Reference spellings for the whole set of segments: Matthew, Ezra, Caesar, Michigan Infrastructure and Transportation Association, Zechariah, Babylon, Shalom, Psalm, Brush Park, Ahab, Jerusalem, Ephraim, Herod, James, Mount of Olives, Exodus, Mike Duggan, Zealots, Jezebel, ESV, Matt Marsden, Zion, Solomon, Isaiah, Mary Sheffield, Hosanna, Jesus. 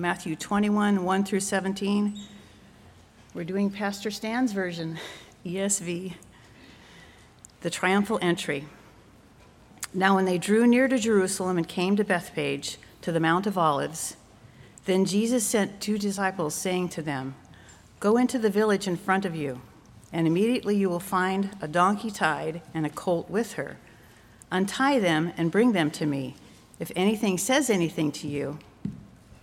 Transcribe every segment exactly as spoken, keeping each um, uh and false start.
Matthew twenty-one, one through seventeen. We're doing Pastor Stan's version, E S V, the triumphal entry. Now when they drew near to Jerusalem and came to Bethphage, to the Mount of Olives, then Jesus sent two disciples, saying to them, "Go into the village in front of you, and immediately you will find a donkey tied and a colt with her. Untie them and bring them to me. If anything says anything to you,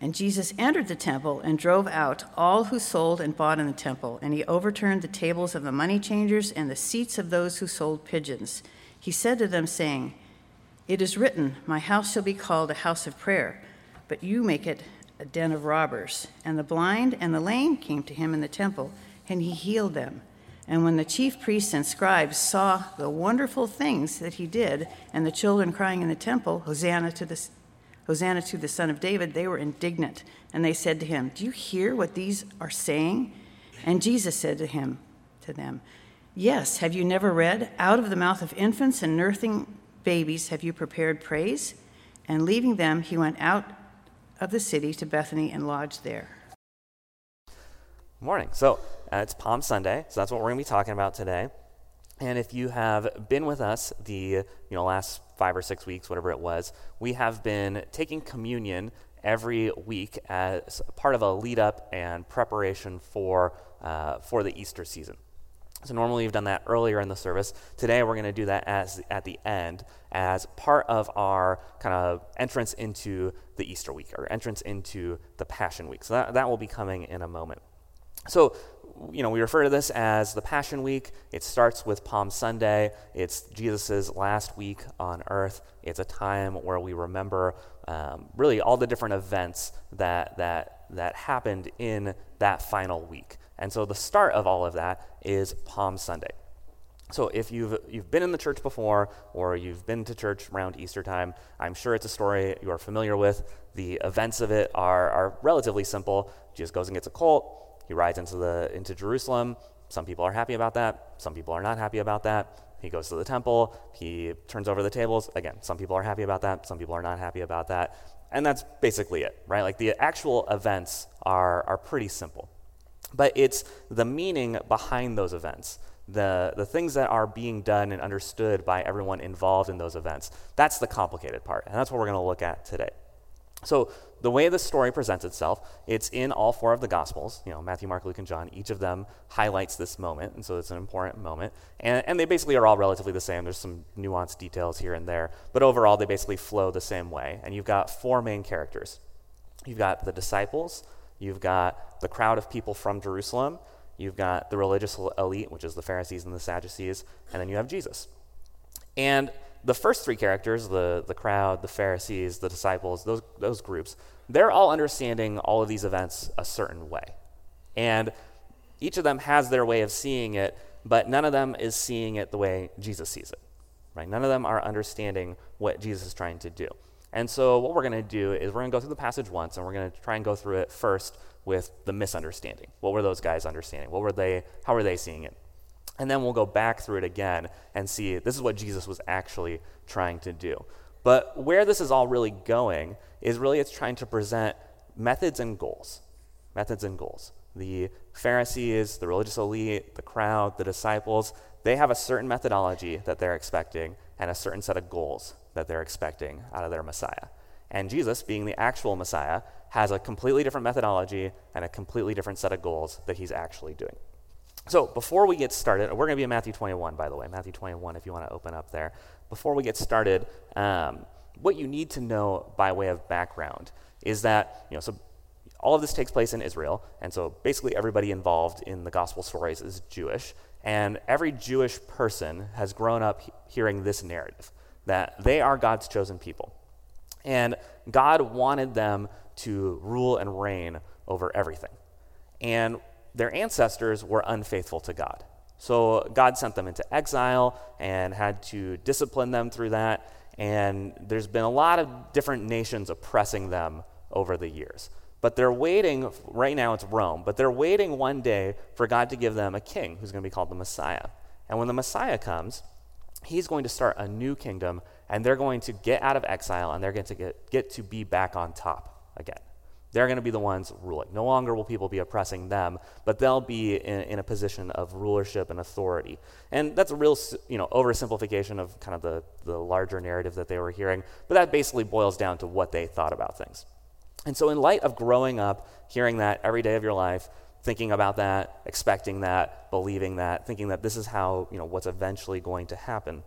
And Jesus entered the temple and drove out all who sold and bought in the temple, and he overturned the tables of the money changers and the seats of those who sold pigeons. He said to them, saying, "It is written, 'My house shall be called a house of prayer,' but you make it a den of robbers." And the blind and the lame came to him in the temple, and he healed them. And when the chief priests and scribes saw the wonderful things that he did, and the children crying in the temple, "Hosanna to the Hosanna to the Son of David," they were indignant, and they said to him, "Do you hear what these are saying?" And Jesus said to him, to them, "Yes, have you never read, 'Out of the mouth of infants and nursing babies have you prepared praise?'" And leaving them, he went out of the city to Bethany and lodged there. Morning. So uh, it's Palm Sunday, so that's what we're going to be talking about today. And if you have been with us the you know last five or six weeks, whatever it was, we have been taking communion every week as part of a lead-up and preparation for uh, for the Easter season. So normally we've done that earlier in the service. Today we're going to do that as at the end as part of our kind of entrance into the Easter week, or entrance into the Passion Week. So that, that will be coming in a moment. So, you know, we refer to this as the Passion Week. It starts with Palm Sunday. It's Jesus' last week on earth. It's a time where we remember um, really all the different events that that that happened in that final week. And so the start of all of that is Palm Sunday. So if you've you've been in the church before, or you've been to church around Easter time, I'm sure it's a story you're familiar with. The events of it are are relatively simple. Jesus goes and gets a colt. He rides into the into Jerusalem. Some people are happy about that. Some people are not happy about that. He goes to the temple. He turns over the tables. Again, some people are happy about that. Some people are not happy about that. And that's basically it, right? Like the actual events are are pretty simple. But it's the meaning behind those events, the the things that are being done and understood by everyone involved in those events. That's the complicated part, and that's what we're going to look at today. So the way the story presents itself, it's in all four of the Gospels, you know, Matthew, Mark, Luke, and John. Each of them highlights this moment, and so it's an important moment. And, and they basically are all relatively the same. There's some nuanced details here and there, but overall they basically flow the same way. And you've got four main characters. You've got the disciples, you've got the crowd of people from Jerusalem, you've got the religious elite, which is the Pharisees and the Sadducees, and then you have Jesus. And the first three characters, the, the crowd, the Pharisees, the disciples, those those groups, they're all understanding all of these events a certain way. And each of them has their way of seeing it, but none of them is seeing it the way Jesus sees it, right? None of them are understanding what Jesus is trying to do. And so what we're going to do is we're going to go through the passage once, and we're going to try and go through it first with the misunderstanding. What were those guys understanding? What were they? How were they seeing it? And then we'll go back through it again and see this is what Jesus was actually trying to do. But where this is all really going is really it's trying to present methods and goals. Methods and goals. The Pharisees, the religious elite, the crowd, the disciples, they have a certain methodology that they're expecting and a certain set of goals that they're expecting out of their Messiah. And Jesus, being the actual Messiah, has a completely different methodology and a completely different set of goals that he's actually doing. So before we get started, we're going to be in Matthew twenty-one, by the way. Matthew twenty-one, if you want to open up there. Before we get started, um, what you need to know by way of background is that, you know, so all of this takes place in Israel, and so basically everybody involved in the gospel stories is Jewish, and every Jewish person has grown up he- hearing this narrative, that they are God's chosen people. And God wanted them to rule and reign over everything. And their ancestors were unfaithful to God. So God sent them into exile and had to discipline them through that, and there's been a lot of different nations oppressing them over the years. But they're waiting, right now it's Rome, but they're waiting one day for God to give them a king who's going to be called the Messiah. And when the Messiah comes, he's going to start a new kingdom, and they're going to get out of exile, and they're going to get, get to be back on top again. They're going to be the ones ruling. No longer will people be oppressing them, but they'll be in, in a position of rulership and authority. And that's a real, you know, oversimplification of kind of the, the larger narrative that they were hearing, but that basically boils down to what they thought about things. And so in light of growing up, hearing that every day of your life, thinking about that, expecting that, believing that, thinking that this is how, you know, what's eventually going to happen,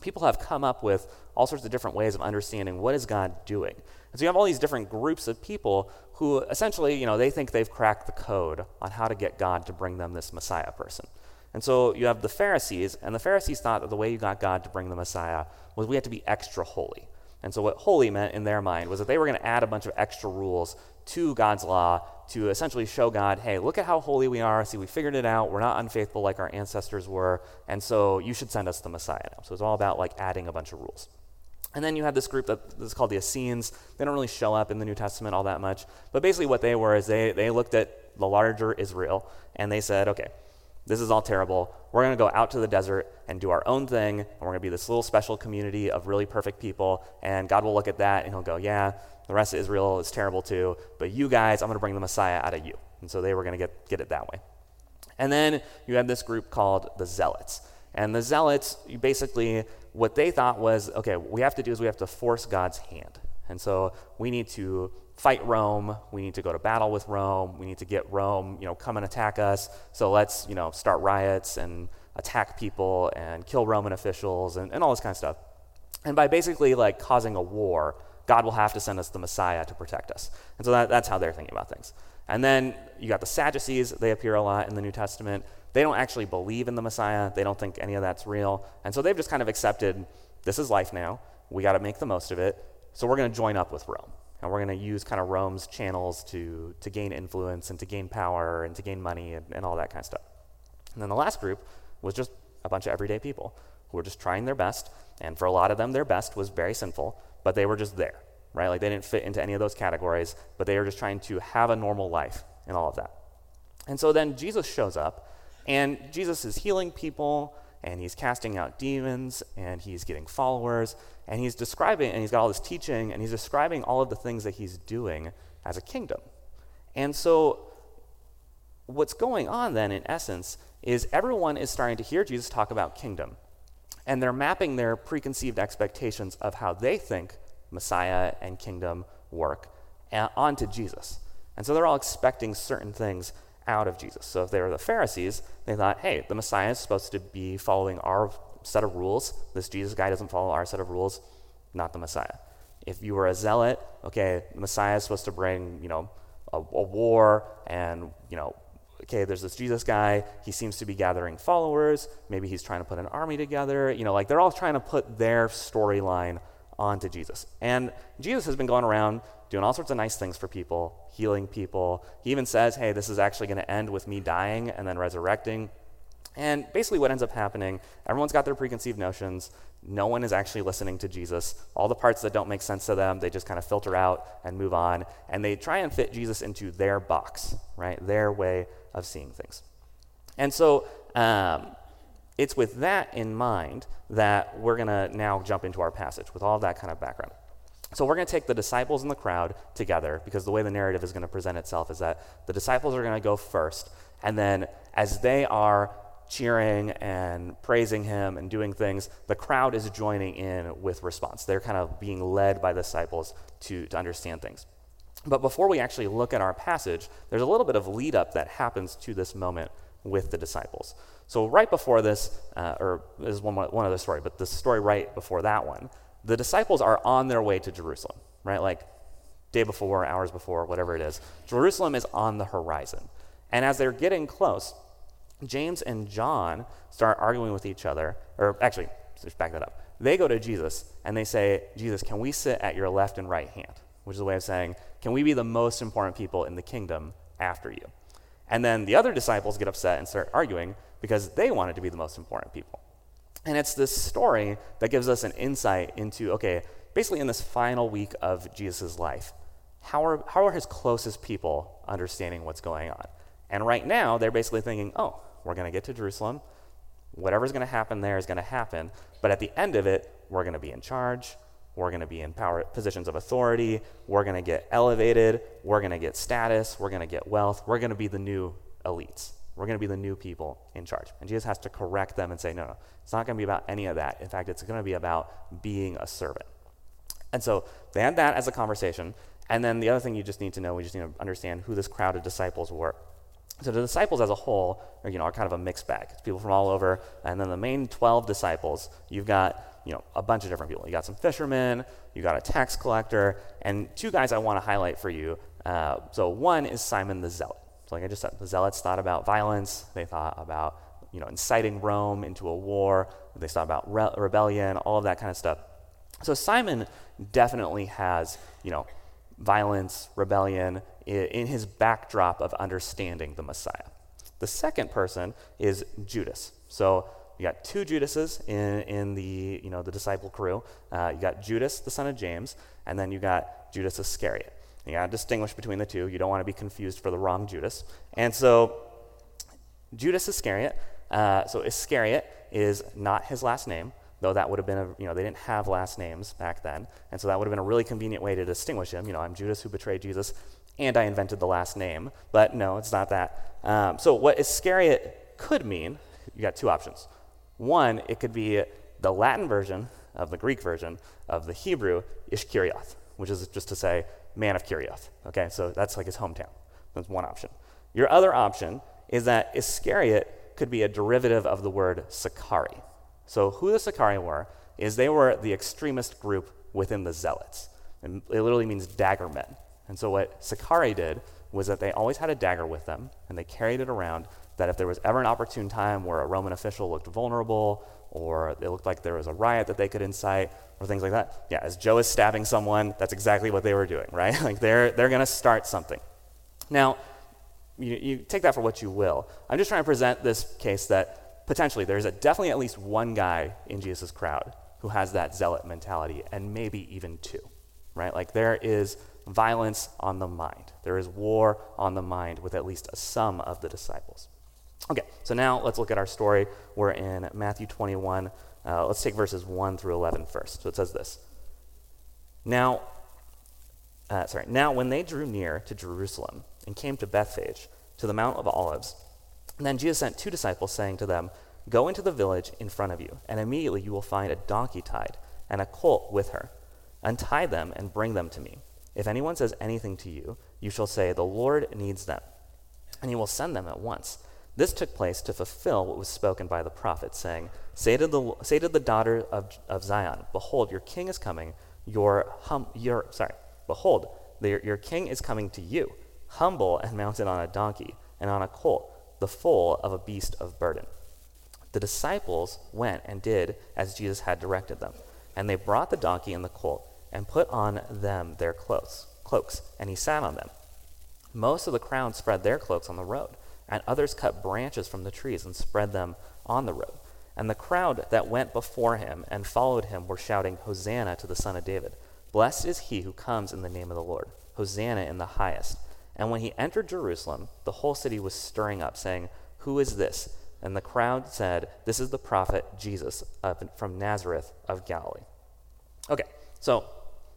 people have come up with all sorts of different ways of understanding what is God doing. And so you have all these different groups of people who essentially, you know, they think they've cracked the code on how to get God to bring them this Messiah person. And so you have the Pharisees, and the Pharisees thought that the way you got God to bring the Messiah was we had to be extra holy. And so what holy meant in their mind was that they were going to add a bunch of extra rules to God's law to essentially show God, hey, look at how holy we are. See, we figured it out. We're not unfaithful like our ancestors were. And so you should send us the Messiah now. So it's all about like adding a bunch of rules. And then you have this group that is called the Essenes. They don't really show up in the New Testament all that much. But basically what they were is they, they looked at the larger Israel and they said, okay, this is all terrible. We're going to go out to the desert and do our own thing, and we're going to be this little special community of really perfect people, and God will look at that, and he'll go, yeah, the rest of Israel is terrible too, but you guys, I'm going to bring the Messiah out of you. And so they were going to get, get it that way. And then you had this group called the Zealots. And the Zealots, you basically, what they thought was, okay, what we have to do is we have to force God's hand. And so we need to fight Rome, we need to go to battle with Rome, we need to get Rome, you know, come and attack us, so let's, you know, start riots and attack people and kill Roman officials and, and all this kind of stuff. And by basically, like, causing a war, God will have to send us the Messiah to protect us. And so that, that's how they're thinking about things. And then you got the Sadducees, they appear a lot in the New Testament. They don't actually believe in the Messiah, they don't think any of that's real, and so they've just kind of accepted, this is life now, we gotta make the most of it, so we're gonna join up with Rome. And we're going to use kind of Rome's channels to, to gain influence and to gain power and to gain money and, and all that kind of stuff. And then the last group was just a bunch of everyday people who were just trying their best. And for a lot of them, their best was very sinful, but they were just there, right? Like they didn't fit into any of those categories, but they were just trying to have a normal life and all of that. And so then Jesus shows up, and Jesus is healing people, and he's casting out demons, and he's getting followers, and he's describing, and he's got all this teaching, and he's describing all of the things that he's doing as a kingdom. And so what's going on then, in essence, is everyone is starting to hear Jesus talk about kingdom, and they're mapping their preconceived expectations of how they think Messiah and kingdom work onto Jesus. And so they're all expecting certain things out of Jesus. So if they were the Pharisees, they thought, hey, the Messiah is supposed to be following our set of rules. This Jesus guy doesn't follow our set of rules, not the Messiah. If you were a zealot, okay, the Messiah is supposed to bring, you know, a, a war, and, you know, okay, there's this Jesus guy, he seems to be gathering followers, maybe he's trying to put an army together, you know, like they're all trying to put their storyline onto Jesus. And Jesus has been going around doing all sorts of nice things for people, healing people. He even says, hey, this is actually going to end with me dying and then resurrecting. And basically what ends up happening, everyone's got their preconceived notions. No one is actually listening to Jesus. All the parts that don't make sense to them, they just kind of filter out and move on. And they try and fit Jesus into their box, right? Their way of seeing things. And so um, it's with that in mind that we're going to now jump into our passage with all that kind of background. So we're going to take the disciples and the crowd together, because the way the narrative is going to present itself is that the disciples are going to go first, and then as they are cheering and praising him and doing things, the crowd is joining in with response. They're kind of being led by the disciples to, to understand things. But before we actually look at our passage, there's a little bit of lead up that happens to this moment with the disciples. So right before this, uh, or this is one, one other story, but the story right before that one, the disciples are on their way to Jerusalem, right? Like day before, hours before, whatever it is. Jerusalem is on the horizon. And as they're getting close, James and John start arguing with each other, or actually, let's back that up. They go to Jesus and they say, Jesus, can we sit at your left and right hand? Which is a way of saying, can we be the most important people in the kingdom after you? And then the other disciples get upset and start arguing because they wanted to be the most important people. And it's this story that gives us an insight into, okay, basically in this final week of Jesus' life, how are, how are his closest people understanding what's going on? And right now, they're basically thinking, oh, we're going to get to Jerusalem. Whatever's going to happen there is going to happen. But at the end of it, we're going to be in charge. We're going to be in power, positions of authority. We're going to get elevated. We're going to get status. We're going to get wealth. We're going to be the new elites. We're going to be the new people in charge. And Jesus has to correct them and say, no, no, it's not going to be about any of that. In fact, it's going to be about being a servant. And so they had that as a conversation. And then the other thing you just need to know, we just need to understand who this crowd of disciples were. So the disciples as a whole are, you know, are kind of a mixed bag. It's people from all over. And then the main twelve disciples, you've got, you know, a bunch of different people. You got some fishermen, you got a tax collector, and two guys I want to highlight for you. Uh, so one is Simon the Zealot. So like I just said, the Zealots thought about violence. They thought about, you know, inciting Rome into a war. They thought about re- rebellion, all of that kind of stuff. So Simon definitely has, you know, violence, rebellion, in his backdrop of understanding the Messiah. The second person is Judas. So you got two Judases in, in the, you know, the disciple crew. Uh, you got Judas, the son of James, and then you got Judas Iscariot. You got to distinguish between the two. You don't want to be confused for the wrong Judas. And so Judas Iscariot, uh, so Iscariot is not his last name, though that would have been, a, you know, they didn't have last names back then, and so that would have been a really convenient way to distinguish him. You know, I'm Judas who betrayed Jesus, and I invented the last name, but no, it's not that. Um, so what Iscariot could mean, you got two options. One, it could be the Latin version of the Greek version of the Hebrew Ishkerioth, which is just to say man of Kerioth, okay? So that's like his hometown. That's one option. Your other option is that Iscariot could be a derivative of the word Sicarii. So who the Sicarii were is they were the extremist group within the Zealots. And it literally means dagger men. And so what Sicarii did was that they always had a dagger with them, and they carried it around, that if there was ever an opportune time where a Roman official looked vulnerable, or it looked like there was a riot that they could incite, or things like that. Yeah, as Joe is stabbing someone, that's exactly what they were doing, right? Like they're they're going to start something. Now, you, you take that for what you will. I'm just trying to present this case that potentially, there's a, definitely at least one guy in Jesus' crowd who has that zealot mentality, and maybe even two, right? Like there is violence on the mind. There is war on the mind with at least a sum of the disciples. Okay, so now let's look at our story. We're in Matthew twenty-one. Uh, let's take verses one through eleven first. So it says this. Now, uh, sorry. Now when they drew near to Jerusalem and came to Bethphage, to the Mount of Olives, and then Jesus sent two disciples, saying to them, go into the village in front of you, and immediately you will find a donkey tied and a colt with her. Untie them and bring them to me. If anyone says anything to you, you shall say, the Lord needs them, and he will send them at once. This took place to fulfill what was spoken by the prophet, saying, say to the, say to the daughter of, of Zion, behold, your king is coming, your, hum, your sorry, behold, the, your king is coming to you, humble and mounted on a donkey and on a colt, the foal of a beast of burden. The disciples went and did as Jesus had directed them, and they brought the donkey and the colt and put on them their clothes, cloaks, and he sat on them. Most of the crowd spread their cloaks on the road, and others cut branches from the trees and spread them on the road. And the crowd that went before him and followed him were shouting, Hosanna to the Son of David. Blessed is he who comes in the name of the Lord. Hosanna in the highest. And when he entered Jerusalem, the whole city was stirring up, saying, who is this? And the crowd said, this is the prophet Jesus of, from Nazareth of Galilee. Okay, so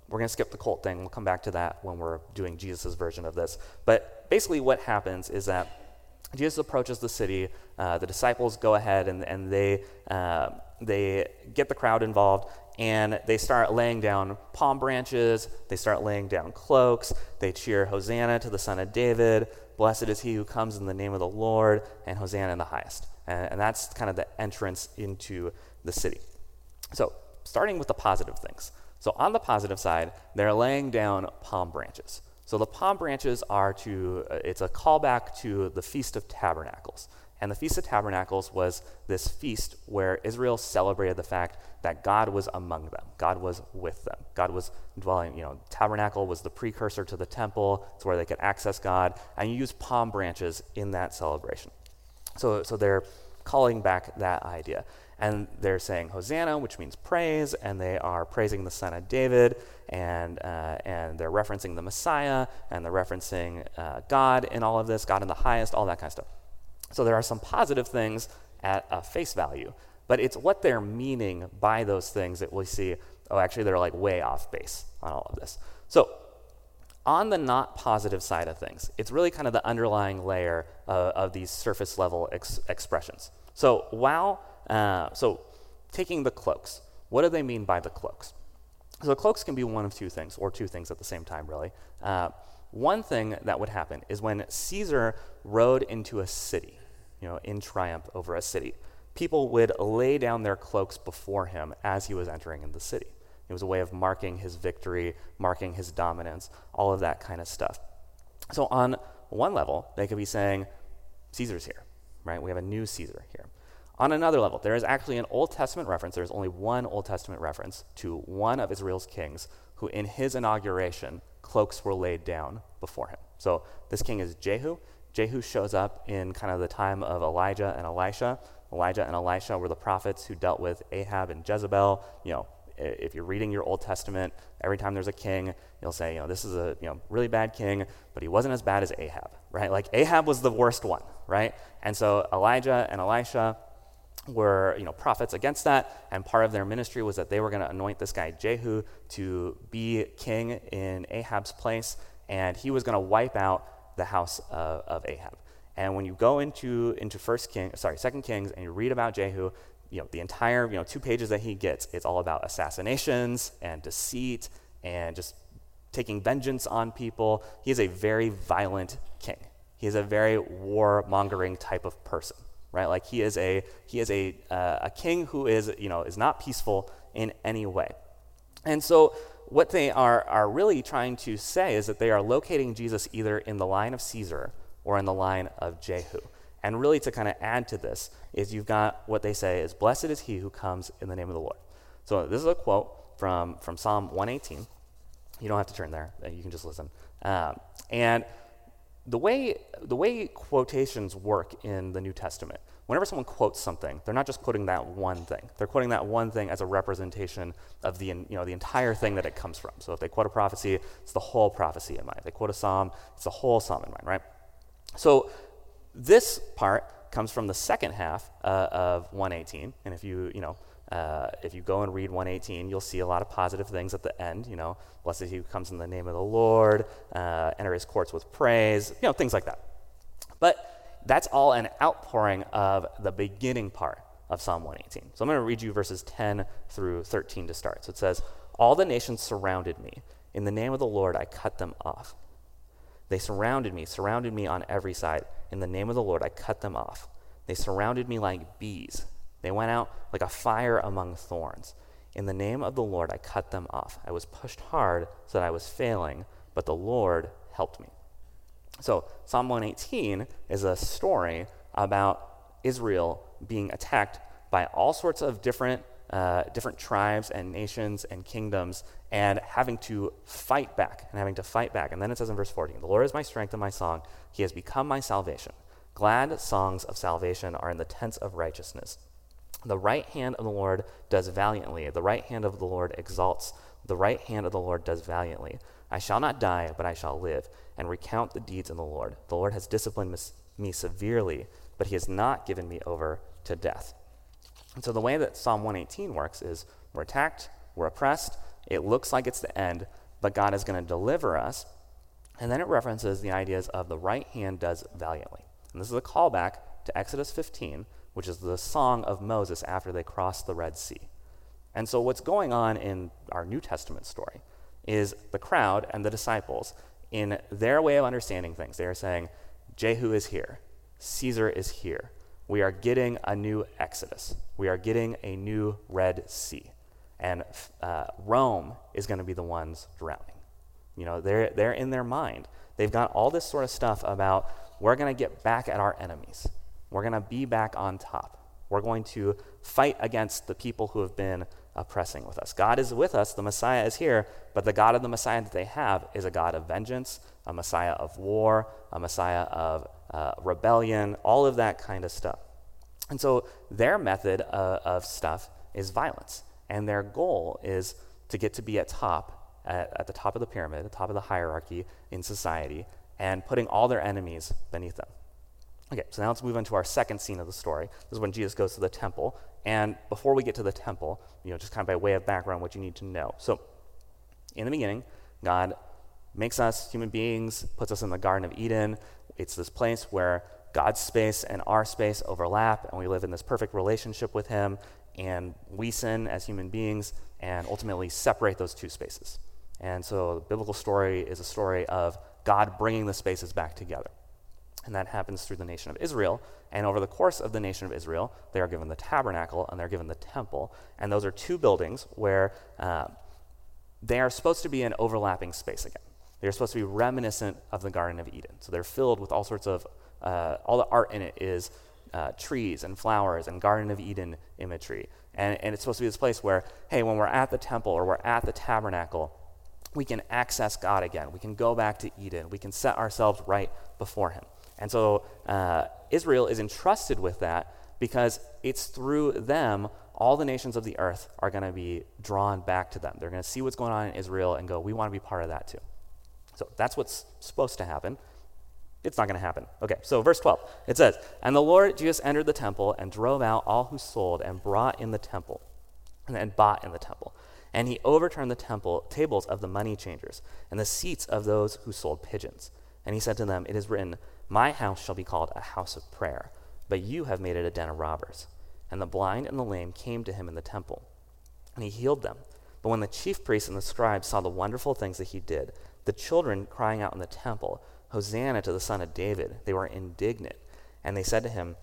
we're going to skip the cult thing. We'll come back to that when we're doing Jesus' version of this. But basically what happens is that Jesus approaches the city. Uh, the disciples go ahead and, and they, uh, They get the crowd involved, and they start laying down palm branches. They start laying down cloaks. They cheer, "Hosanna to the Son of David. Blessed is he who comes in the name of the Lord, and Hosanna in the highest." And, and that's kind of the entrance into the city. So starting with the positive things. So on the positive side, they're laying down palm branches. So the palm branches are to, it's a callback to the Feast of Tabernacles. And the Feast of Tabernacles was this feast where Israel celebrated the fact that God was among them. God was with them. God was dwelling, you know, tabernacle was the precursor to the temple. It's where they could access God. And you use palm branches in that celebration. So, so they're calling back that idea. And they're saying Hosanna, which means praise, and they are praising the Son of David, and uh, and they're referencing the Messiah, and they're referencing uh, God in all of this, God in the highest, all that kind of stuff. So there are some positive things at a face value, but it's what they're meaning by those things that we see, oh, actually they're like way off base on all of this. So on the not positive side of things, it's really kind of the underlying layer uh, of these surface level ex- expressions. So while Uh, so taking the cloaks, what do they mean by the cloaks? So the cloaks can be one of two things, or two things at the same time, really. Uh, one thing that would happen is when Caesar rode into a city, you know, in triumph over a city, people would lay down their cloaks before him as he was entering in the city. It was a way of marking his victory, marking his dominance, all of that kind of stuff. So on one level, they could be saying, Caesar's here, right? We have a new Caesar here. On another level, there is actually an Old Testament reference. There is only one Old Testament reference to one of Israel's kings who, in his inauguration, cloaks were laid down before him. So this king is Jehu. Jehu shows up in kind of the time of Elijah and Elisha. Elijah and Elisha were the prophets who dealt with Ahab and Jezebel. You know, if you're reading your Old Testament, every time there's a king, you'll say, you know, this is a you know really bad king, but he wasn't as bad as Ahab, right? Like Ahab was the worst one, right? And so Elijah and Elisha were, you know, prophets against that, and part of their ministry was that they were going to anoint this guy Jehu to be king in Ahab's place, and he was going to wipe out the house of, of Ahab. And when you go into into First King, sorry, Second Kings, and you read about Jehu, you know, the entire, you know, two pages that he gets, it's all about assassinations and deceit and just taking vengeance on people. He is a very violent king. He is a very war-mongering type of person. Right, like he is a he is a uh, a king who is you know is not peaceful in any way, and so what they are are really trying to say is that they are locating Jesus either in the line of Caesar or in the line of Jehu, and really to kind of add to this is you've got what they say is blessed is he who comes in the name of the Lord. So this is a quote from from Psalm one eighteen. You don't have to turn there; you can just listen. Um, and The way the way quotations work in the New Testament, whenever someone quotes something, they're not just quoting that one thing. They're quoting that one thing as a representation of the you know the entire thing that it comes from. So if they quote a prophecy, it's the whole prophecy in mind. If they quote a psalm, it's the whole psalm in mind, right? So this part comes from the second half uh, of one eighteen, and if you you know. Uh, if you go and read one eighteen, you'll see a lot of positive things at the end. You know, blessed is he who comes in the name of the Lord, uh, enter his courts with praise, you know, things like that. But that's all an outpouring of the beginning part of Psalm one eighteen. So I'm going to read you verses ten through thirteen to start. So it says, all the nations surrounded me. In the name of the Lord, I cut them off. They surrounded me, surrounded me on every side. In the name of the Lord, I cut them off. They surrounded me like bees. They went out like a fire among thorns. In the name of the Lord, I cut them off. I was pushed hard so that I was failing, but the Lord helped me. So Psalm one eighteen is a story about Israel being attacked by all sorts of different uh, different tribes and nations and kingdoms and having to fight back and having to fight back. And then it says in verse fourteen, the Lord is my strength and my song. He has become my salvation. Glad songs of salvation are in the tents of righteousness. The right hand of the Lord does valiantly. The right hand of the Lord exalts. The right hand of the Lord does valiantly. I shall not die, but I shall live, and recount the deeds of the Lord. The Lord has disciplined me severely, but he has not given me over to death. And so the way that Psalm one eighteen works is we're attacked, we're oppressed, it looks like it's the end, but God is going to deliver us. And then it references the ideas of the right hand does valiantly. And this is a callback to Exodus fifteen, which is the song of Moses after they crossed the Red Sea. And so what's going on in our New Testament story is the crowd and the disciples, in their way of understanding things, they are saying, Jehu is here, Caesar is here. We are getting a new Exodus. We are getting a new Red Sea. And uh, Rome is going to be the ones drowning. You know, they're, they're in their mind. They've got all this sort of stuff about, we're going to get back at our enemies. We're going to be back on top. We're going to fight against the people who have been oppressing with us. God is with us. The Messiah is here. But the God of the Messiah that they have is a God of vengeance, a Messiah of war, a Messiah of uh, rebellion, all of that kind of stuff. And so their method uh, of stuff is violence. And their goal is to get to be at top, at, at the top of the pyramid, at the top of the hierarchy in society, and putting all their enemies beneath them. Okay, so now let's move into our second scene of the story. This is when Jesus goes to the temple. And before we get to the temple, you know, just kind of by way of background, what you need to know. So in the beginning, God makes us human beings, puts us in the Garden of Eden. It's this place where God's space and our space overlap, and we live in this perfect relationship with him, and we sin as human beings and ultimately separate those two spaces. And so the biblical story is a story of God bringing the spaces back together. And that happens through the nation of Israel. And over the course of the nation of Israel, they are given the tabernacle and they're given the temple. And those are two buildings where uh, they are supposed to be an overlapping space again. They're supposed to be reminiscent of the Garden of Eden. So they're filled with all sorts of, uh, all the art in it is uh, trees and flowers and Garden of Eden imagery. And, and it's supposed to be this place where, hey, when we're at the temple or we're at the tabernacle, we can access God again. We can go back to Eden. We can set ourselves right before him. And so uh, Israel is entrusted with that because it's through them all the nations of the earth are going to be drawn back to them. They're going to see what's going on in Israel and go, we want to be part of that too. So that's what's supposed to happen. It's not going to happen. Okay, so verse twelve, it says, and the Lord Jesus entered the temple and drove out all who sold and brought in the temple and, and bought in the temple. And he overturned the temple tables of the money changers and the seats of those who sold pigeons. And he said to them, it is written, my house shall be called a house of prayer, but you have made it a den of robbers. And the blind and the lame came to him in the temple, and he healed them. But when the chief priests and the scribes saw the wonderful things that he did, the children crying out in the temple, Hosanna to the Son of David, they were indignant. And they said to him,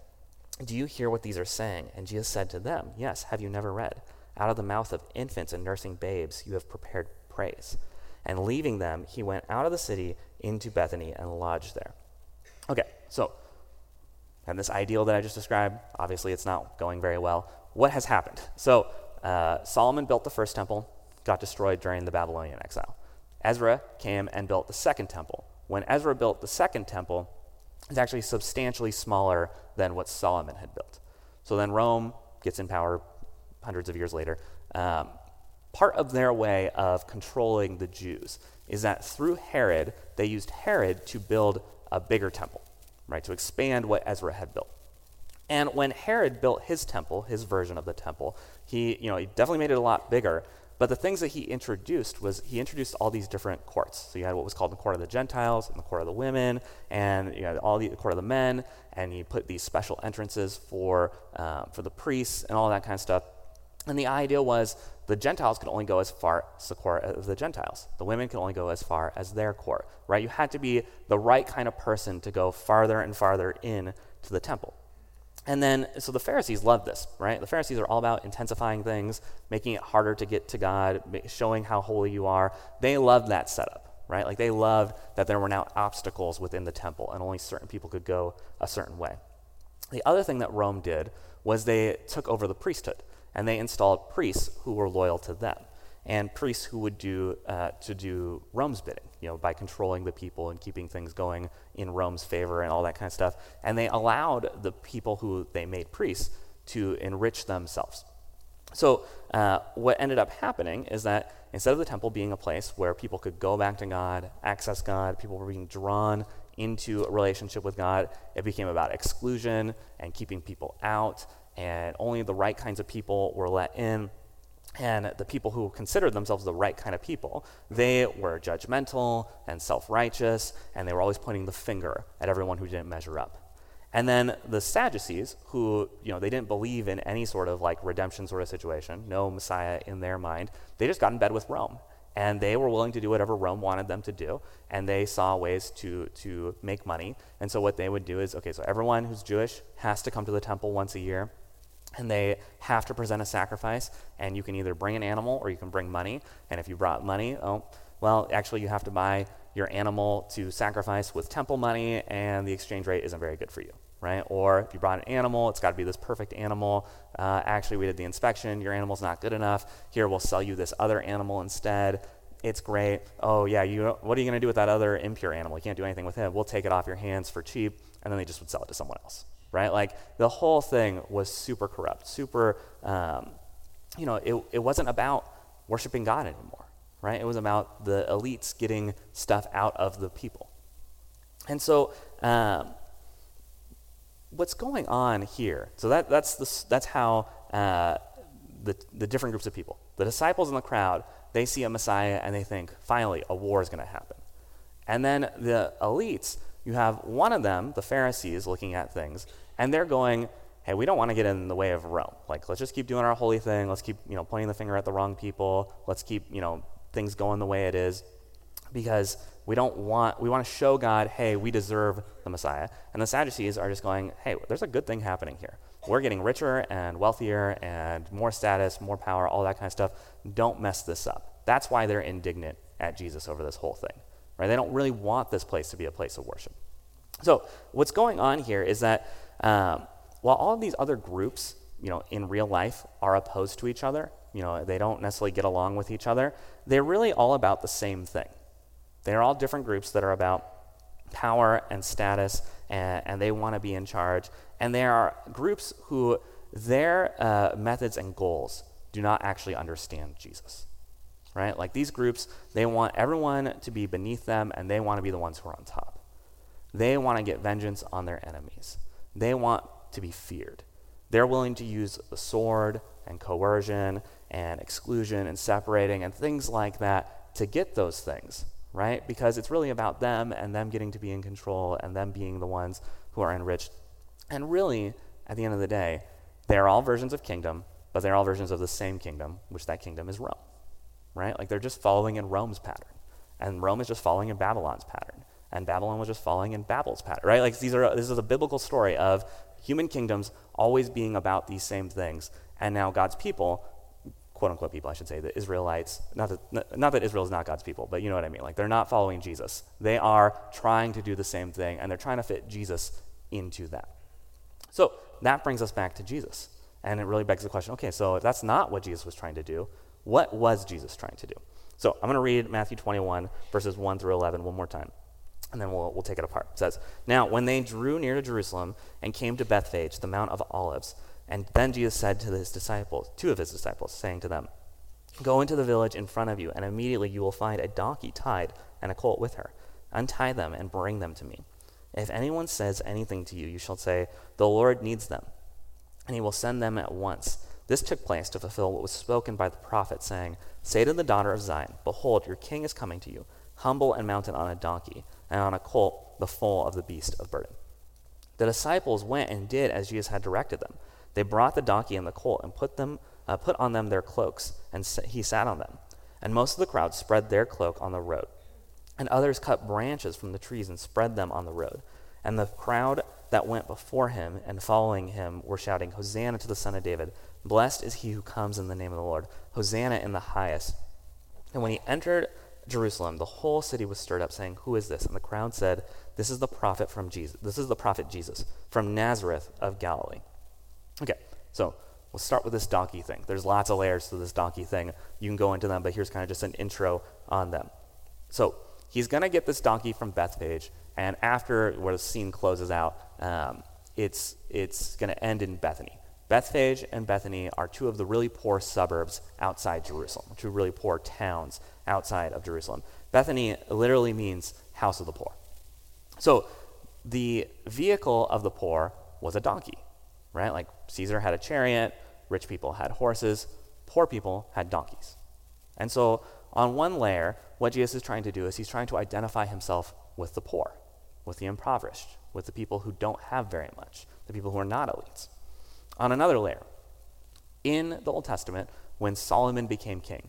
do you hear what these are saying? And Jesus said to them, yes, have you never read? Out of the mouth of infants and nursing babes you have prepared praise. And leaving them, he went out of the city into Bethany and lodged there. Okay, so, and this ideal that I just described, obviously it's not going very well. What has happened? So, uh, Solomon built the first temple, got destroyed during the Babylonian exile. Ezra came and built the second temple. When Ezra built the second temple, it's actually substantially smaller than what Solomon had built. So then Rome gets in power hundreds of years later. Um, part of their way of controlling the Jews is that through Herod, they used Herod to build a bigger temple, right, to expand what Ezra had built. And when Herod built his temple, his version of the temple, he, you know, he definitely made it a lot bigger, but the things that he introduced was he introduced all these different courts. So you had what was called the court of the Gentiles and the court of the women and, you know, all the, the court of the men, and he put these special entrances for, uh, for the priests and all that kind of stuff. And the idea was the Gentiles could only go as far as the court of the Gentiles. The women could only go as far as their court, right? You had to be the right kind of person to go farther and farther in to the temple. And then, so the Pharisees loved this, right? The Pharisees are all about intensifying things, making it harder to get to God, showing how holy you are. They loved that setup, right? Like they loved that there were now obstacles within the temple and only certain people could go a certain way. The other thing that Rome did was they took over the priesthood. And they installed priests who were loyal to them, and priests who would do uh, to do Rome's bidding, you know, by controlling the people and keeping things going in Rome's favor and all that kind of stuff. And they allowed the people who they made priests to enrich themselves. So uh, what ended up happening is that instead of the temple being a place where people could go back to God, access God, people were being drawn into a relationship with God, it became about exclusion and keeping people out. And only the right kinds of people were let in. And the people who considered themselves the right kind of people, they were judgmental and self-righteous, and they were always pointing the finger at everyone who didn't measure up. And then the Sadducees, who, you know, they didn't believe in any sort of like redemption sort of situation, no Messiah in their mind, they just got in bed with Rome. And they were willing to do whatever Rome wanted them to do, and they saw ways to to make money. And so what they would do is, okay, so everyone who's Jewish has to come to the temple once a year, and they have to present a sacrifice, and you can either bring an animal or you can bring money. And if you brought money, oh, well, actually you have to buy your animal to sacrifice with temple money, and the exchange rate isn't very good for you, right? Or if you brought an animal, it's got to be this perfect animal. Uh, actually, we did the inspection. Your animal's not good enough. Here, we'll sell you this other animal instead. It's great. Oh, yeah, you. What are you going to do with that other impure animal? You can't do anything with him. We'll take it off your hands for cheap, and then they just would sell it to someone else, right? Like, the whole thing was super corrupt, super, um, you know, it, it wasn't about worshiping God anymore, right? It was about the elites getting stuff out of the people. And so, um, what's going on here? So that that's the, that's how uh, the the different groups of people, the disciples in the crowd, they see a Messiah and they think, finally, a war is going to happen. And then the elites, you have one of them, the Pharisees, looking at things, and they're going, hey, we don't want to get in the way of Rome. Like, let's just keep doing our holy thing. Let's keep, you know, pointing the finger at the wrong people. Let's keep, you know, things going the way it is, because we don't want, we want to show God, hey, we deserve the Messiah. And the Sadducees are just going, hey, there's a good thing happening here. We're getting richer and wealthier and more status, more power, all that kind of stuff. Don't mess this up. That's why they're indignant at Jesus over this whole thing, right? They don't really want this place to be a place of worship. So what's going on here is that um, while all of these other groups, you know, in real life are opposed to each other, you know, they don't necessarily get along with each other, they're really all about the same thing. They're all different groups that are about power and status, and, and they want to be in charge. And there are groups who their uh, methods and goals do not actually understand Jesus, right? Like, these groups, they want everyone to be beneath them, and they want to be the ones who are on top. They want to get vengeance on their enemies. They want to be feared. They're willing to use the sword and coercion and exclusion and separating and things like that to get those things, right? Because it's really about them and them getting to be in control and them being the ones who are enriched. And really, at the end of the day, they're all versions of kingdom, but they're all versions of the same kingdom, which that kingdom is Rome, right? Like, they're just following in Rome's pattern, and Rome is just following in Babylon's pattern, and Babylon was just following in Babel's pattern, right? Like, these are, this is a biblical story of human kingdoms always being about these same things, and now God's people, quote-unquote people, I should say, the Israelites, not that, not that Israel is not God's people, but you know what I mean. Like, they're not following Jesus. They are trying to do the same thing, and they're trying to fit Jesus into that. So that brings us back to Jesus, and it really begs the question, okay, so if that's not what Jesus was trying to do, what was Jesus trying to do? So I'm going to read Matthew twenty-one, verses one through eleven one more time, and then we'll, we'll take it apart. It says, "Now when they drew near to Jerusalem and came to Bethphage, the Mount of Olives, and then Jesus said to his disciples, two of his disciples, saying to them, 'Go into the village in front of you, and immediately you will find a donkey tied and a colt with her. Untie them and bring them to me. If anyone says anything to you, you shall say, the Lord needs them, and he will send them at once.' This took place to fulfill what was spoken by the prophet, saying, 'Say to the daughter of Zion, behold, your king is coming to you, humble and mounted on a donkey, and on a colt, the foal of the beast of burden.' The disciples went and did as Jesus had directed them. They brought the donkey and the colt and put them, uh, put on them their cloaks, and sa- he sat on them. And most of the crowd spread their cloak on the road. And others cut branches from the trees and spread them on the road. And the crowd that went before him and following him were shouting, 'Hosanna to the Son of David. Blessed is he who comes in the name of the Lord. Hosanna in the highest.' And when he entered Jerusalem, the whole city was stirred up, saying, 'Who is this?' And the crowd said, 'This is the prophet from Jesus. This is the prophet Jesus from Nazareth of Galilee.'" Okay, so we'll start with this donkey thing. There's lots of layers to this donkey thing. You can go into them, but here's kind of just an intro on them. So he's going to get this donkey from Bethphage, and after where the scene closes out, um, it's it's going to end in Bethany. Bethphage and Bethany are two of the really poor suburbs outside Jerusalem, two really poor towns outside of Jerusalem. Bethany literally means house of the poor. So the vehicle of the poor was a donkey, right? Like, Caesar had a chariot, rich people had horses, poor people had donkeys. And so on one layer, what Jesus is trying to do is he's trying to identify himself with the poor, with the impoverished, with the people who don't have very much, the people who are not elites. On another layer, in the Old Testament, when Solomon became king,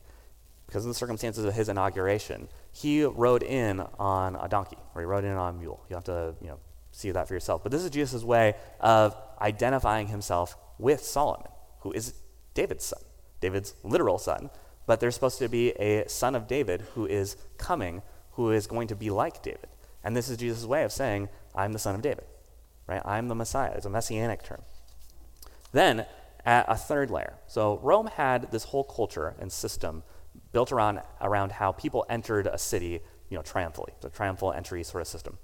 because of the circumstances of his inauguration, he rode in on a donkey, or he rode in on a mule. You have to, you know, see that for yourself. But this is Jesus' way of identifying himself with Solomon, who is David's son, David's literal son. But there's supposed to be a son of David who is coming, who is going to be like David. And this is Jesus' way of saying, I'm the son of David, right? I'm the Messiah. It's a messianic term. Then, at a third layer. So Rome had this whole culture and system built around around how people entered a city, you know, triumphally. It's a triumphal entry sort of system.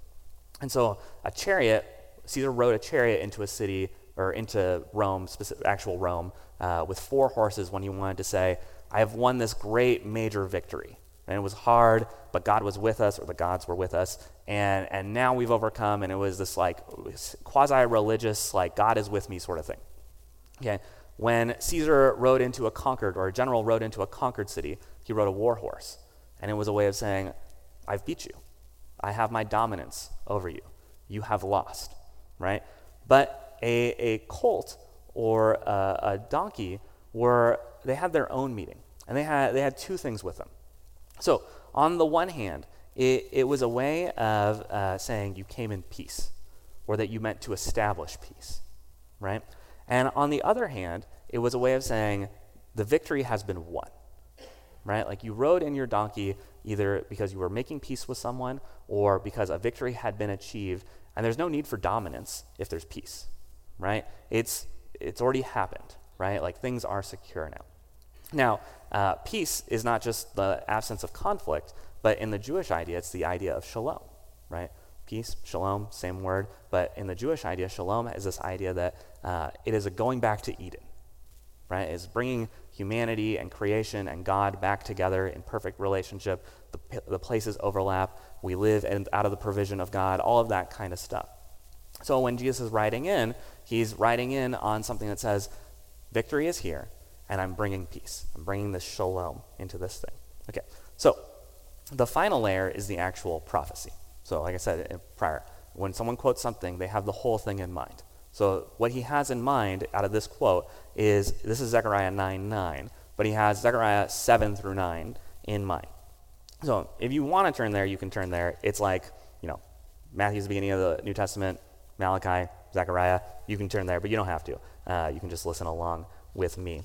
And so a chariot, Caesar rode a chariot into a city, or into Rome, specific, actual Rome, uh, with four horses when he wanted to say, I have won this great major victory. And it was hard, but God was with us, or the gods were with us, and and now we've overcome, and it was this like quasi-religious, like God is with me sort of thing. Okay, when Caesar rode into a conquered, or a general rode into a conquered city, he rode a war horse, and it was a way of saying, I've beat you. I have my dominance over you. You have lost, right? But a, a colt or a, a donkey were, they had their own meaning, and they had they had two things with them. So on the one hand, it, it was a way of uh, saying you came in peace, or that you meant to establish peace, right? And on the other hand, it was a way of saying the victory has been won, right? Like you rode in your donkey either because you were making peace with someone or because a victory had been achieved, and there's no need for dominance if there's peace, right? It's it's already happened, right? Like things are secure now. Now, uh, peace is not just the absence of conflict, but in the Jewish idea, it's the idea of shalom, right? Peace, shalom, same word, but in the Jewish idea, shalom is this idea that uh, it is a going back to Eden, right? It's bringing humanity and creation and God back together in perfect relationship. The, the places overlap. We live and out of the provision of God, all of that kind of stuff. So when Jesus is riding in, he's riding in on something that says, victory is here, and I'm bringing peace. I'm bringing this shalom into this thing. Okay, so the final layer is the actual prophecy. So like I said prior, when someone quotes something, they have the whole thing in mind. So what he has in mind out of this quote is, this is Zechariah nine nine, but he has Zechariah seven through nine in mind. So if you want to turn there, you can turn there. It's like, you know, Matthew's the beginning of the New Testament, Malachi, Zechariah. You can turn there, but you don't have to. Uh, you can just listen along with me.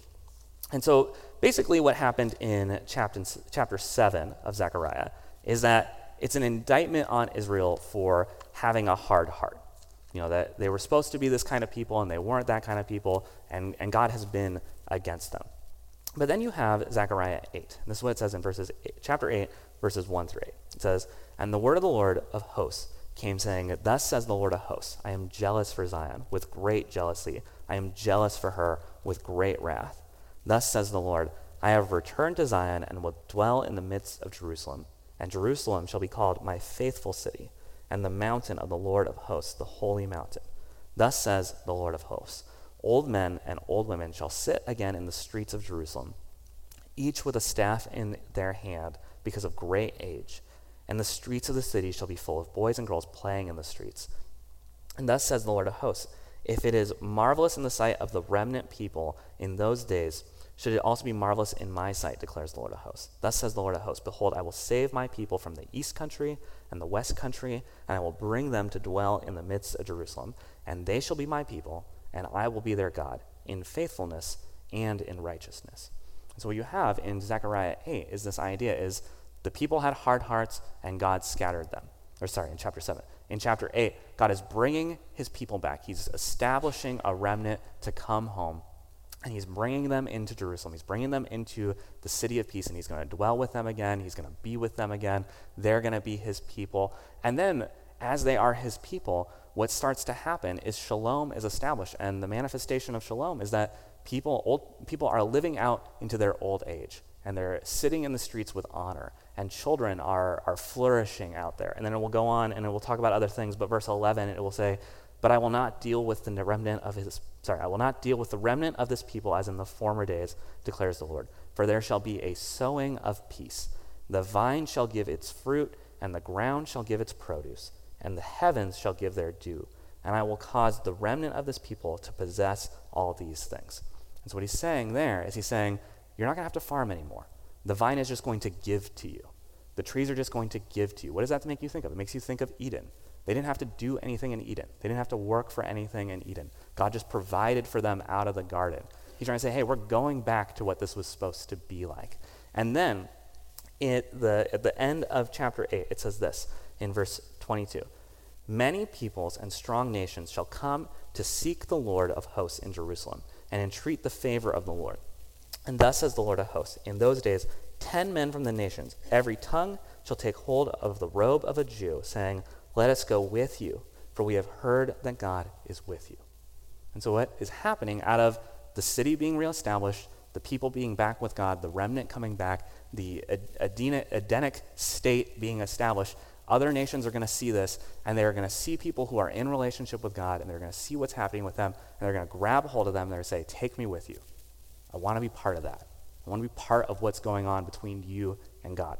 And so basically what happened in chapter, chapter seven of Zechariah is that it's an indictment on Israel for having a hard heart. You know, that they were supposed to be this kind of people and they weren't that kind of people, and, and God has been against them. But then you have Zechariah eight. This is what it says in verses eight, chapter eight, verses one through eight. It says, and the word of the Lord of hosts came saying, thus says the Lord of hosts, I am jealous for Zion with great jealousy. I am jealous for her with great wrath. Thus says the Lord, I have returned to Zion and will dwell in the midst of Jerusalem. And Jerusalem shall be called my faithful city, and the mountain of the Lord of hosts, the holy mountain. Thus says the Lord of hosts, old men and old women shall sit again in the streets of Jerusalem, each with a staff in their hand because of great age. And the streets of the city shall be full of boys and girls playing in the streets. And thus says the Lord of hosts, if it is marvelous in the sight of the remnant people in those days, should it also be marvelous in my sight, declares the Lord of hosts. Thus says the Lord of hosts, behold, I will save my people from the east country and the west country, and I will bring them to dwell in the midst of Jerusalem, and they shall be my people, and I will be their God, in faithfulness and in righteousness. And so what you have in Zechariah eight is this idea is the people had hard hearts, and God scattered them. Or sorry, in chapter seven. In chapter eight, God is bringing his people back. He's establishing a remnant to come home. And he's bringing them into Jerusalem. He's bringing them into the city of peace, and he's going to dwell with them again. He's going to be with them again. They're going to be his people. And then as they are his people, what starts to happen is shalom is established. And the manifestation of shalom is that people old people are living out into their old age, and they're sitting in the streets with honor, and children are, are flourishing out there. And then it will go on, and it will talk about other things, but verse eleven, it will say, but I will not deal with the remnant of his, sorry, I will not deal with the remnant of this people as in the former days, declares the Lord. For there shall be a sowing of peace. The vine shall give its fruit, and the ground shall give its produce, and the heavens shall give their dew, and I will cause the remnant of this people to possess all these things. And so what he's saying there is he's saying, you're not going to have to farm anymore. The vine is just going to give to you. The trees are just going to give to you. What does that make you think of? It makes you think of Eden. They didn't have to do anything in Eden. They didn't have to work for anything in Eden. God just provided for them out of the garden. He's trying to say, hey, we're going back to what this was supposed to be like. And then it, the, at the end of chapter eight, it says this in verse twenty-two. Many peoples and strong nations shall come to seek the Lord of hosts in Jerusalem and entreat the favor of the Lord. And thus says the Lord of hosts, in those days, ten men from the nations, every tongue shall take hold of the robe of a Jew, saying, let us go with you, for we have heard that God is with you. And so what is happening out of the city being reestablished, the people being back with God, the remnant coming back, the Edenic state being established, other nations are going to see this, and they're going to see people who are in relationship with God, and they're going to see what's happening with them, and they're going to grab hold of them, and they're going to say, take me with you. I want to be part of that. I want to be part of what's going on between you and God.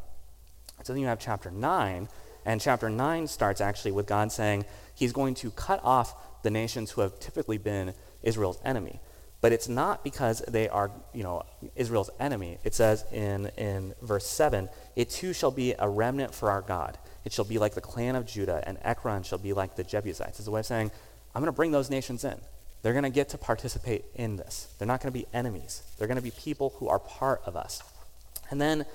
So then you have chapter nine, and chapter nine starts actually with God saying he's going to cut off the nations who have typically been Israel's enemy. But it's not because they are, you know, Israel's enemy. It says in, in verse seven, it too shall be a remnant for our God. It shall be like the clan of Judah, and Ekron shall be like the Jebusites. It's a way of saying, I'm going to bring those nations in. They're going to get to participate in this. They're not going to be enemies. They're going to be people who are part of us. And then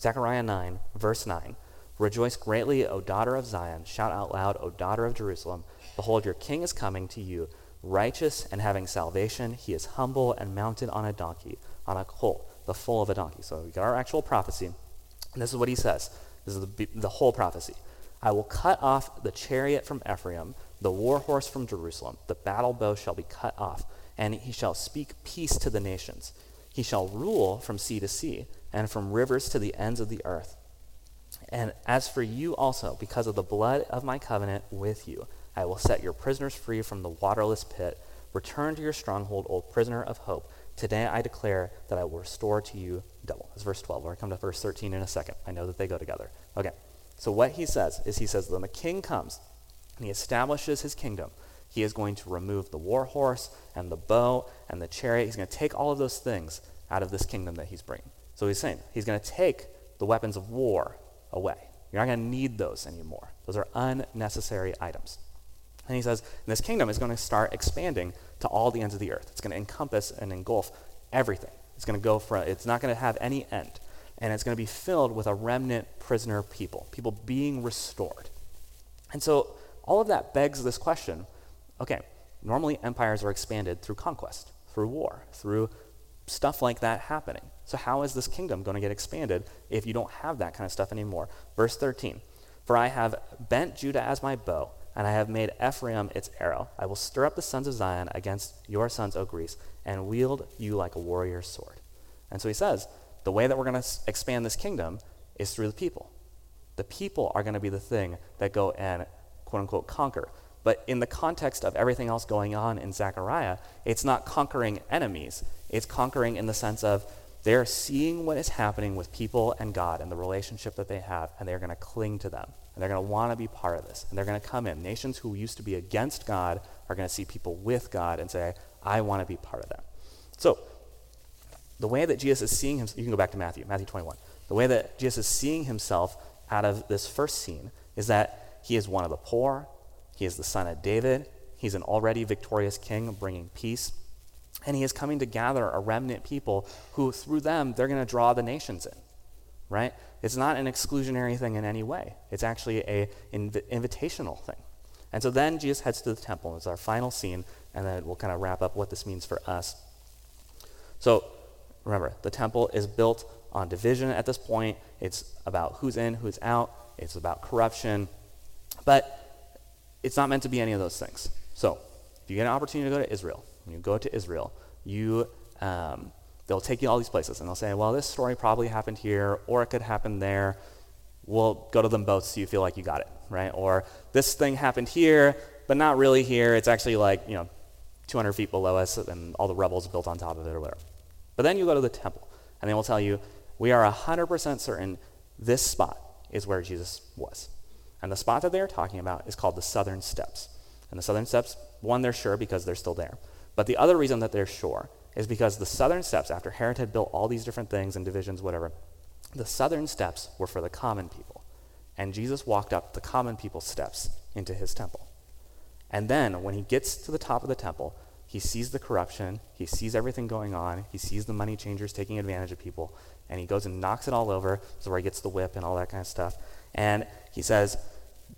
Zechariah nine, verse nine, rejoice greatly, O daughter of Zion. Shout out loud, O daughter of Jerusalem. Behold, your king is coming to you, righteous and having salvation. He is humble and mounted on a donkey, on a colt, the foal of a donkey. So we got our actual prophecy, and this is what he says. This is the, the whole prophecy. I will cut off the chariot from Ephraim, the war horse from Jerusalem. The battle bow shall be cut off, and he shall speak peace to the nations. He shall rule from sea to sea, and from rivers to the ends of the earth. And as for you also, because of the blood of my covenant with you, I will set your prisoners free from the waterless pit. Return to your stronghold, O prisoner of hope. Today I declare that I will restore to you double. That's verse twelve. We're going to come to verse thirteen in a second. I know that they go together. Okay, so what he says is he says, when the king comes and he establishes his kingdom, he is going to remove the war horse and the bow and the chariot. He's going to take all of those things out of this kingdom that he's bringing. So he's saying he's going to take the weapons of war away. You're not going to need those anymore. Those are unnecessary items. And he says, and this kingdom is going to start expanding to all the ends of the earth. It's going to encompass and engulf everything. It's going to go for, it's not going to have any end. And it's going to be filled with a remnant prisoner people, people being restored. And so all of that begs this question, okay, normally empires are expanded through conquest, through war, through stuff like that happening. So how is this kingdom going to get expanded if you don't have that kind of stuff anymore? Verse thirteen, for I have bent Judah as my bow, and I have made Ephraim its arrow. I will stir up the sons of Zion against your sons, O Greece, and wield you like a warrior's sword. And so he says, the way that we're going to expand this kingdom is through the people. The people are going to be the thing that go and, quote-unquote, conquer. But in the context of everything else going on in Zechariah, it's not conquering enemies. It's conquering in the sense of they're seeing what is happening with people and God and the relationship that they have, and they're going to cling to them. And they're going to want to be part of this. And they're going to come in. Nations who used to be against God are going to see people with God and say, I want to be part of that. So the way that Jesus is seeing himself, you can go back to Matthew, Matthew twenty-one. The way that Jesus is seeing himself out of this first scene is that he is one of the poor. He is the son of David. He's an already victorious king bringing peace. And he is coming to gather a remnant people who through them, they're going to draw the nations in. Right? It's not an exclusionary thing in any way. It's actually an inv- invitational thing. And so then Jesus heads to the temple. It's our final scene, and then we'll kind of wrap up what this means for us. So remember, the temple is built on division at this point. It's about who's in, who's out. It's about corruption. But it's not meant to be any of those things. So if you get an opportunity to go to Israel, when you go to Israel, you... Um, They'll take you to all these places, and they'll say, well, this story probably happened here, or it could happen there. We'll go to them both so you feel like you got it, right? Or this thing happened here, but not really here. It's actually like, you know, two hundred feet below us, and all the rebels built on top of it or whatever. But then you go to the temple, and they will tell you, we are one hundred percent certain this spot is where Jesus was. And the spot that they are talking about is called the Southern Steps. And the Southern Steps, one, they're sure because they're still there. But the other reason that they're sure is because the Southern Steps, after Herod had built all these different things and divisions, whatever, the Southern Steps were for the common people. And Jesus walked up the common people's steps into his temple. And then when he gets to the top of the temple, he sees the corruption, he sees everything going on, he sees the money changers taking advantage of people, and he goes and knocks it all over. That's where he gets the whip and all that kind of stuff. And he says,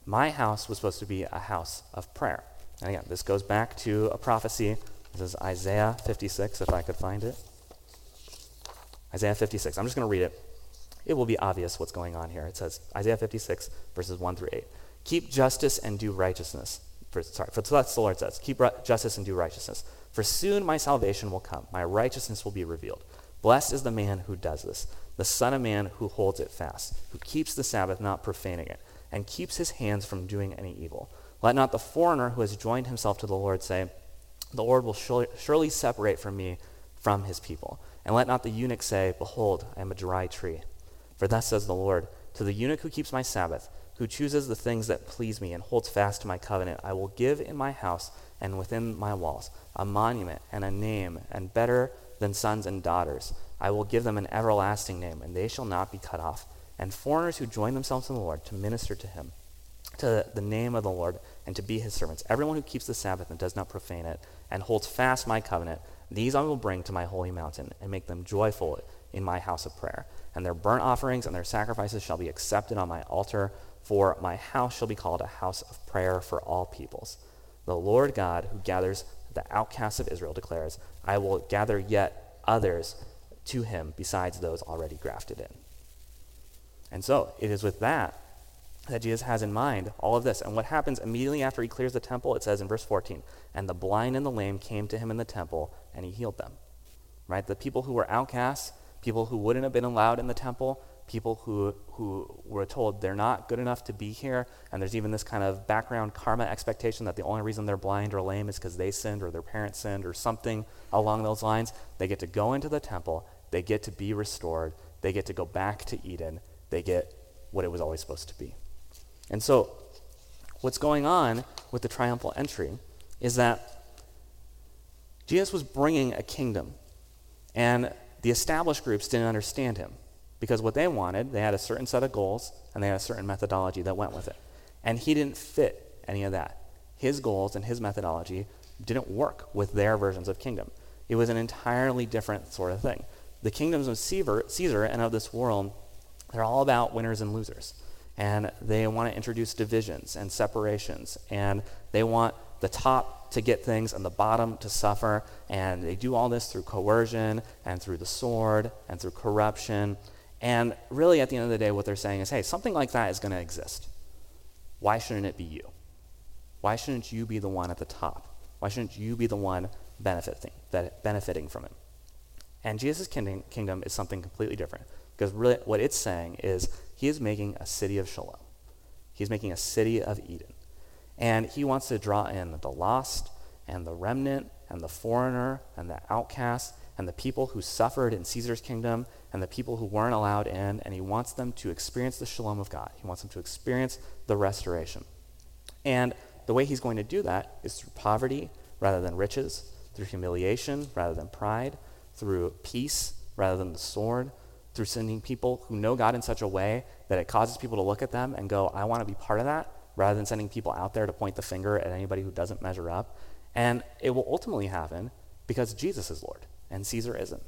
my house was supposed to be a house of prayer. And again, this goes back to a prophecy. This is Isaiah fifty-six, if I could find it. Isaiah fifty-six. I'm just going to read it. It will be obvious what's going on here. It says, Isaiah fifty-six, verses one through eight. Keep justice and do righteousness. For, sorry, for that's the Lord says, keep ri- justice and do righteousness. For soon my salvation will come. My righteousness will be revealed. Blessed is the man who does this, the Son of Man who holds it fast, who keeps the Sabbath, not profaning it, and keeps his hands from doing any evil. Let not the foreigner who has joined himself to the Lord say, the Lord will surely, surely separate from me from his people. And let not the eunuch say, behold, I am a dry tree. For thus says the Lord, to the eunuch who keeps my Sabbath, who chooses the things that please me and holds fast to my covenant, I will give in my house and within my walls a monument and a name, and better than sons and daughters. I will give them an everlasting name, and they shall not be cut off. And foreigners who join themselves in the Lord to minister to him, to the name of the Lord, and to be his servants, everyone who keeps the Sabbath and does not profane it, and holds fast my covenant, these I will bring to my holy mountain, and make them joyful in my house of prayer. And their burnt offerings and their sacrifices shall be accepted on my altar, for my house shall be called a house of prayer for all peoples. The Lord God, who gathers the outcasts of Israel, declares, I will gather yet others to him besides those already grafted in. And so it is with that that Jesus has in mind all of this. And what happens immediately after he clears the temple, it says in verse fourteen, and the blind and the lame came to him in the temple, and he healed them. Right? The people who were outcasts, people who wouldn't have been allowed in the temple, people who who were told they're not good enough to be here, and there's even this kind of background karma expectation that the only reason they're blind or lame is because they sinned or their parents sinned or something along those lines. They get to go into the temple, they get to be restored, they get to go back to Eden, they get what it was always supposed to be. And so what's going on with the triumphal entry is that Jesus was bringing a kingdom, and the established groups didn't understand him. Because what they wanted, they had a certain set of goals, and they had a certain methodology that went with it. And he didn't fit any of that. His goals and his methodology didn't work with their versions of kingdom. It was an entirely different sort of thing. The kingdoms of Caesar and of this world, they're all about winners and losers. And they want to introduce divisions and separations. And they want the top to get things and the bottom to suffer. And they do all this through coercion and through the sword and through corruption. And really, at the end of the day, what they're saying is, hey, something like that is going to exist. Why shouldn't it be you? Why shouldn't you be the one at the top? Why shouldn't you be the one benefiting that benefiting from it? And Jesus' kingdom, kingdom is something completely different, because really what it's saying is he is making a city of Shalom. He's making a city of Eden. And he wants to draw in the lost and the remnant and the foreigner and the outcast and the people who suffered in Caesar's kingdom and the people who weren't allowed in, and he wants them to experience the shalom of God. He wants them to experience the restoration. And the way he's going to do that is through poverty rather than riches, through humiliation rather than pride, through peace rather than the sword, through sending people who know God in such a way that it causes people to look at them and go, I want to be part of that, rather than sending people out there to point the finger at anybody who doesn't measure up. And it will ultimately happen because Jesus is Lord and Caesar isn't.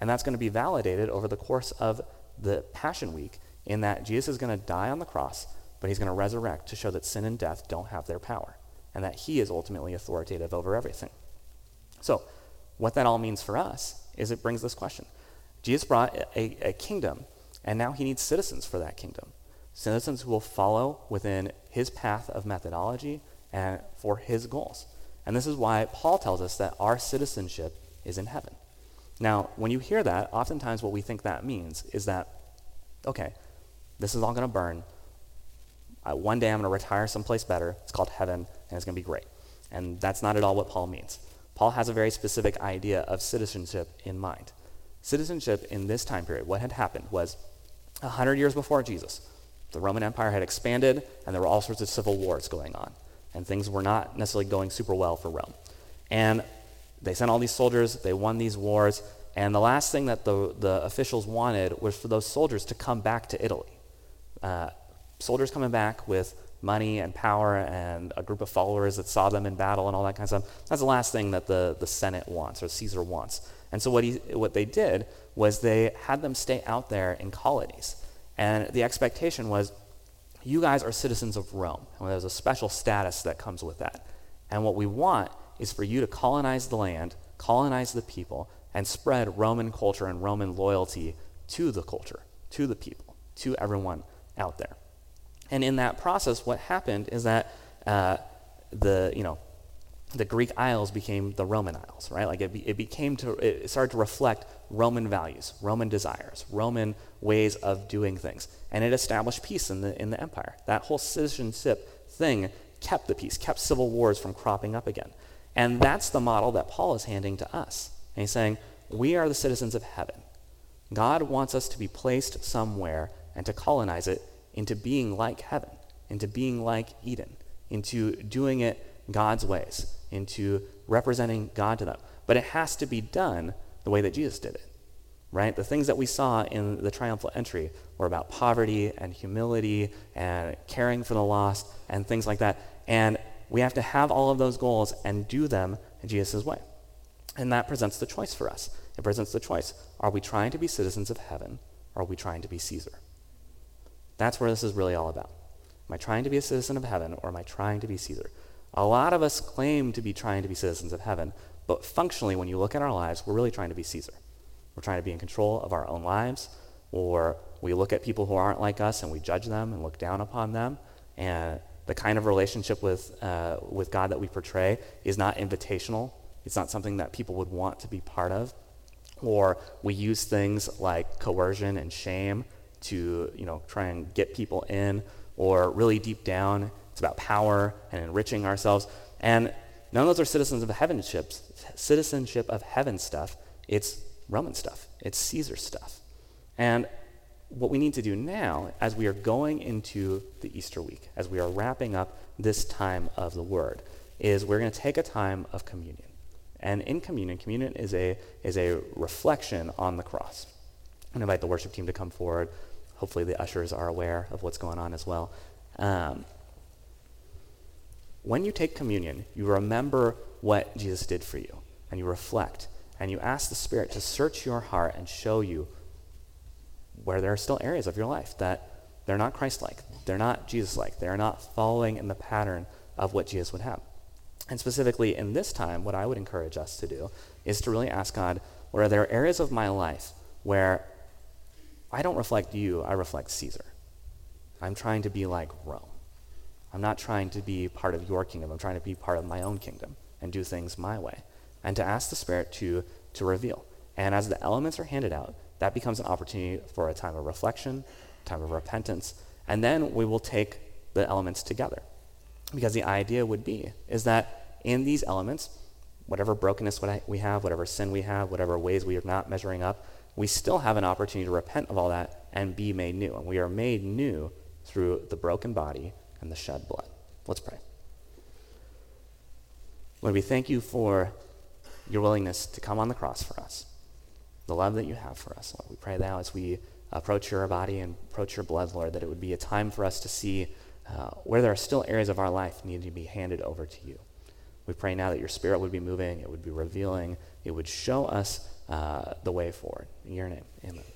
And that's going to be validated over the course of the Passion Week, in that Jesus is going to die on the cross, but he's going to resurrect to show that sin and death don't have their power, and that he is ultimately authoritative over everything. So what that all means for us is it brings this question. Jesus brought a, a kingdom, and now he needs citizens for that kingdom, citizens who will follow within his path of methodology and for his goals. And this is why Paul tells us that our citizenship is in heaven. Now, when you hear that, oftentimes what we think that means is that, okay, this is all going to burn. I, one day I'm going to retire someplace better. It's called heaven, and it's going to be great. And that's not at all what Paul means. Paul has a very specific idea of citizenship in mind. Citizenship in this time period, what had happened was one hundred years before Jesus, The Roman Empire had expanded, and there were all sorts of civil wars going on, and things were not necessarily going super well for Rome. And they sent all these soldiers, they won these wars, and the last thing that the, the officials wanted was for those soldiers to come back to Italy. Uh, soldiers coming back with money and power and a group of followers that saw them in battle and all that kind of stuff, that's the last thing that the, the Senate wants, or Caesar wants. And so what he, what they did was they had them stay out there in colonies. And the expectation was, you guys are citizens of Rome. And there's a special status that comes with that. And what we want is for you to colonize the land, colonize the people, and spread Roman culture and Roman loyalty to the culture, to the people, to everyone out there. And in that process, what happened is that uh, the, you know, the Greek Isles became the Roman Isles, right? Like it, be, it became to, it started to reflect Roman values, Roman desires, Roman ways of doing things, and it established peace in the in the empire. That whole citizenship thing kept the peace, kept civil wars from cropping up again, and that's the model that Paul is handing to us. And he's saying we are the citizens of heaven. God wants us to be placed somewhere and to colonize it into being like heaven, into being like Eden, into doing it God's ways, into representing God to them. But it has to be done the way that Jesus did it, right? The things that we saw in the triumphal entry were about poverty and humility and caring for the lost and things like that. And we have to have all of those goals and do them in Jesus' way. And that presents the choice for us. It presents the choice. Are we trying to be citizens of heaven, or are we trying to be Caesar? That's where this is really all about. Am I trying to be a citizen of heaven, or am I trying to be Caesar? A lot of us claim to be trying to be citizens of heaven, but functionally, when you look at our lives, we're really trying to be Caesar. We're trying to be in control of our own lives, or we look at people who aren't like us and we judge them and look down upon them. And the kind of relationship with uh, with God that we portray is not invitational. It's not something that people would want to be part of. Or we use things like coercion and shame to, you know, try and get people in, or really deep down, it's about power and enriching ourselves. And none of those are citizens of heaven ships, citizenship of heaven stuff. It's Roman stuff. It's Caesar stuff. And what we need to do now, as we are going into the Easter week, as we are wrapping up this time of the Word, is we're going to take a time of communion. And in communion, communion is a is a reflection on the cross. I'm going to invite the worship team to come forward. Hopefully the ushers are aware of what's going on as well. Um, when you take communion, you remember what Jesus did for you, and you reflect, and you ask the Spirit to search your heart and show you where there are still areas of your life that they're not Christ-like, they're not Jesus-like, they're not following in the pattern of what Jesus would have. And specifically in this time, what I would encourage us to do is to really ask God, what are there areas of my life where I don't reflect you, I reflect Caesar. I'm trying to be like Rome. I'm not trying to be part of your kingdom. I'm trying to be part of my own kingdom and do things my way. And to ask the Spirit to, to reveal. And as the elements are handed out, that becomes an opportunity for a time of reflection, time of repentance. And then we will take the elements together. Because the idea would be is that in these elements, whatever brokenness we have, whatever sin we have, whatever ways we are not measuring up, we still have an opportunity to repent of all that and be made new. And we are made new through the broken body and the shed blood. Let's pray. Lord, we thank you for your willingness to come on the cross for us, the love that you have for us. Lord, we pray now as we approach your body and approach your blood, Lord, that it would be a time for us to see uh, where there are still areas of our life needing to be handed over to you. We pray now that your Spirit would be moving, it would be revealing, it would show us Uh, the way forward. In your name, amen.